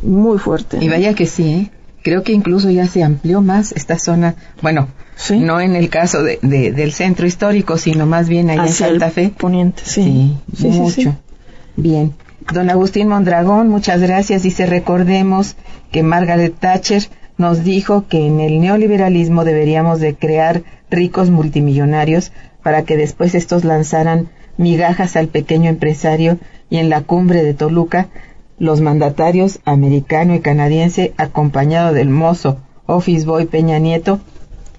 muy fuerte, ¿no? Y vaya que sí, ¿eh? Creo que incluso ya se amplió más esta zona, bueno, ¿sí? no en el caso de, de, del centro histórico, sino más bien allá hacia en Santa Fe. Poniente, sí. Sí, sí, mucho. Sí, sí. Bien. Don Agustín Mondragón, muchas gracias. Dice, recordemos que Margaret Thatcher nos dijo que en el neoliberalismo deberíamos de crear ricos multimillonarios para que después estos lanzaran migajas al pequeño empresario, y en la cumbre de Toluca los mandatarios americano y canadiense, acompañado del mozo Office Boy Peña Nieto,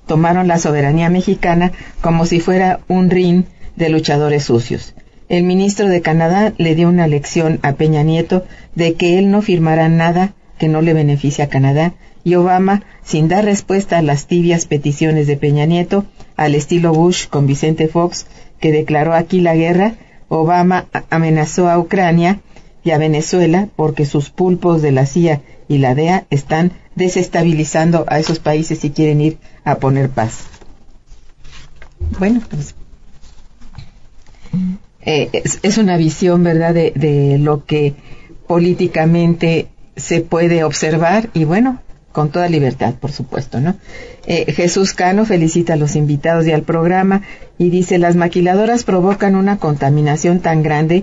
tomaron la soberanía mexicana como si fuera un ring de luchadores sucios. El ministro de Canadá le dio una lección a Peña Nieto de que él no firmará nada que no le beneficie a Canadá, y Obama, sin dar respuesta a las tibias peticiones de Peña Nieto, al estilo Bush con Vicente Fox, que declaró aquí la guerra, Obama amenazó a Ucrania y a Venezuela porque sus pulpos de la C I A y la D E A están desestabilizando a esos países si quieren ir a poner paz. Bueno, pues eh, es, es una visión, ¿verdad?, de, de lo que políticamente se puede observar, y bueno, con toda libertad, por supuesto, ¿no? Eh, Jesús Cano felicita a los invitados y al programa y dice: las maquiladoras provocan una contaminación tan grande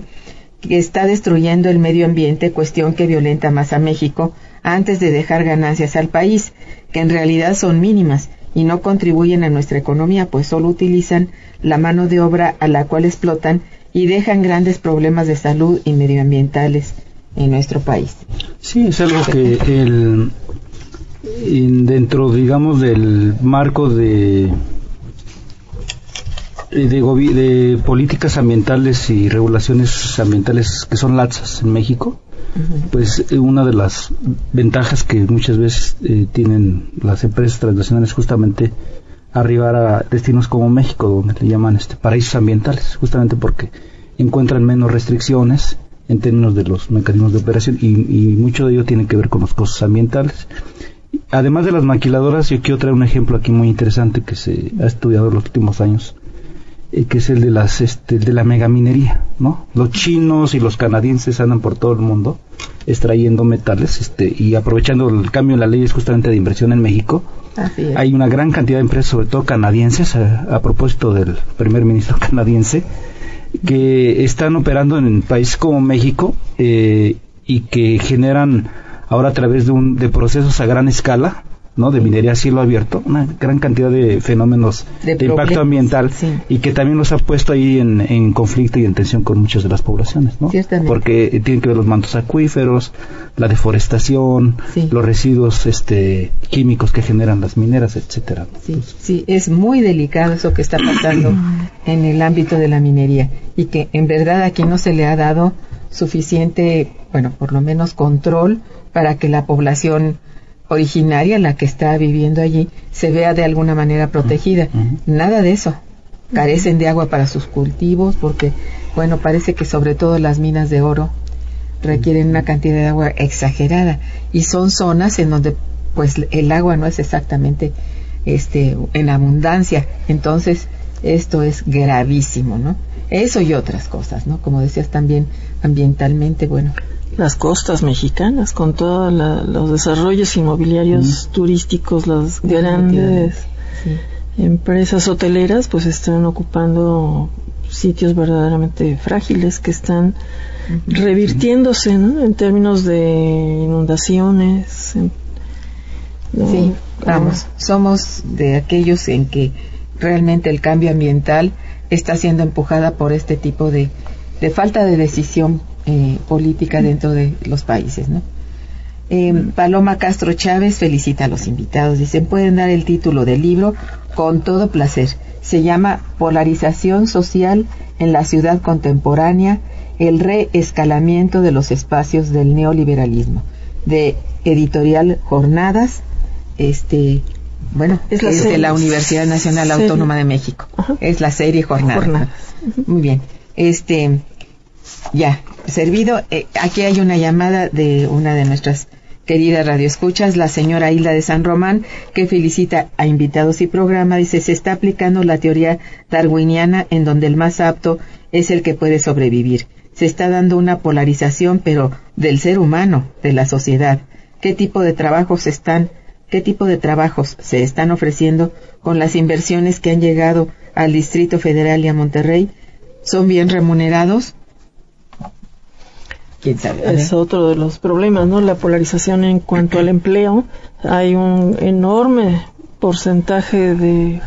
que está destruyendo el medio ambiente, cuestión que violenta más a México antes de dejar ganancias al país, que en realidad son mínimas y no contribuyen a nuestra economía, pues solo utilizan la mano de obra a la cual explotan y dejan grandes problemas de salud y medioambientales en nuestro país. Sí, es algo que el, dentro, digamos, del marco de... De, de políticas ambientales y regulaciones ambientales que son laxas en México, uh-huh. pues una de las ventajas que muchas veces eh, tienen las empresas transnacionales es justamente arribar a destinos como México, donde le llaman este paraísos ambientales, justamente porque encuentran menos restricciones en términos de los mecanismos de operación, y, y mucho de ello tiene que ver con los costos ambientales. Además de las maquiladoras, yo quiero traer un ejemplo aquí muy interesante que se ha estudiado en los últimos años, que es el de las este, de la megaminería, ¿no? Los chinos y los canadienses andan por todo el mundo extrayendo metales este, y aprovechando el cambio en las leyes justamente de inversión en México. Así es. Hay una gran cantidad de empresas, sobre todo canadienses, a, a propósito del primer ministro canadiense, que están operando en países como México eh, y que generan ahora a través de, un, de procesos a gran escala, ¿no?, de minería a cielo abierto, una gran cantidad de fenómenos de, de impacto ambiental, sí, y que también los ha puesto ahí en, en conflicto y en tensión con muchas de las poblaciones, ¿no? Porque tienen que ver los mantos acuíferos, la deforestación, sí, los residuos este, químicos que generan las mineras, etcétera. Sí, Entonces, sí, es muy delicado eso que está pasando en el ámbito de la minería, y que en verdad aquí no se le ha dado suficiente, bueno, por lo menos control para que la población originaria, la que está viviendo allí, se vea de alguna manera protegida. Uh-huh. Nada de eso. Carecen de agua para sus cultivos porque, bueno, parece que sobre todo las minas de oro requieren una cantidad de agua exagerada, y son zonas en donde pues el agua no es exactamente este en abundancia. Entonces, esto es gravísimo, ¿no? Eso y otras cosas, ¿no? Como decías también, ambientalmente, bueno, las costas mexicanas, con todos los desarrollos inmobiliarios, mm. turísticos, las grandes sí. empresas hoteleras, pues están ocupando sitios verdaderamente frágiles que están mm-hmm. revirtiéndose, ¿no?, en términos de inundaciones. ¿No? Sí, vamos, somos de aquellos en que realmente el cambio ambiental está siendo empujada por este tipo de, de falta de decisión Eh, política dentro de los países, ¿no? Eh, Paloma Castro Chávez felicita a los invitados. Dicen: pueden dar el título del libro con todo placer. Se llama Polarización Social en la Ciudad Contemporánea, el reescalamiento de los espacios del neoliberalismo, de Editorial Jornadas. Este, bueno, es, la es de la Universidad Nacional serie. Autónoma de México. Ajá. Es la serie Jornadas. Jornadas. Muy bien. Este... Ya, servido. Eh, aquí hay una llamada de una de nuestras queridas radioescuchas, la señora Hilda de San Román, que felicita a invitados y programa. Dice: se está aplicando la teoría darwiniana en donde el más apto es el que puede sobrevivir. Se está dando una polarización, pero del ser humano, de la sociedad. ¿Qué tipo de trabajos están, qué tipo de trabajos se están ofreciendo con las inversiones que han llegado al Distrito Federal y a Monterrey? ¿Son bien remunerados? quién sabe, ¿eh? Es otro de los problemas, ¿no? La polarización en cuanto al empleo. Hay un enorme porcentaje de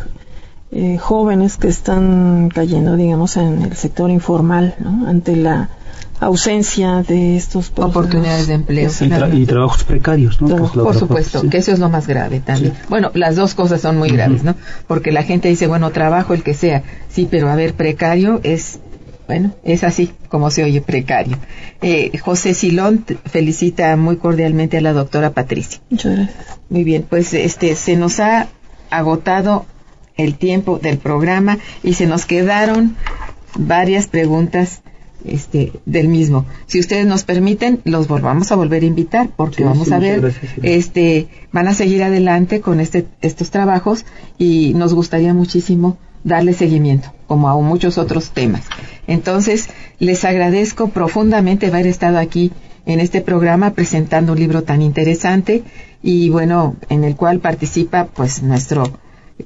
eh, jóvenes que están cayendo, digamos, en el sector informal, ¿no? Ante la ausencia de estos oportunidades de empleo y, tra y trabajos precarios, ¿no? Trabajo. Pues por supuesto, sí. Que eso es lo más grave también. Sí. Bueno, las dos cosas son muy uh-huh. graves, ¿no? Porque la gente dice, bueno, trabajo el que sea, sí, pero a ver, precario es, bueno, es así como se oye, precario. Eh, José Silón felicita muy cordialmente a la doctora Patricia. Muchas gracias. Muy bien, pues este se nos ha agotado el tiempo del programa y se nos quedaron varias preguntas Este, del mismo. Si ustedes nos permiten, los volvamos a volver a invitar, porque sí, vamos sí, a ver, gracias, sí. este, van a seguir adelante con este, estos trabajos y nos gustaría muchísimo darle seguimiento, como a muchos otros temas. Entonces, les agradezco profundamente haber estado aquí en este programa presentando un libro tan interesante y bueno, en el cual participa pues nuestro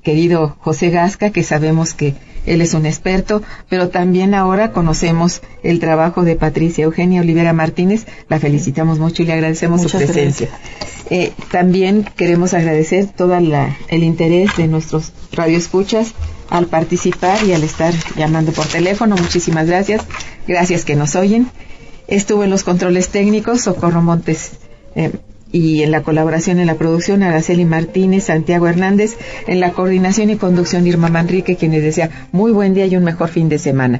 querido José Gasca, que sabemos que él es un experto, pero también ahora conocemos el trabajo de Patricia Eugenia Olivera Martínez. La felicitamos mucho y le agradecemos Muchas su presencia. Eh, también queremos agradecer todo el interés de nuestros radioescuchas al participar y al estar llamando por teléfono. Muchísimas gracias. Gracias que nos oyen. Estuvo en los controles técnicos Socorro Montes eh, y en la colaboración en la producción Araceli Martínez, Santiago Hernández, en la coordinación y conducción Irma Manrique, quien les desea muy buen día y un mejor fin de semana.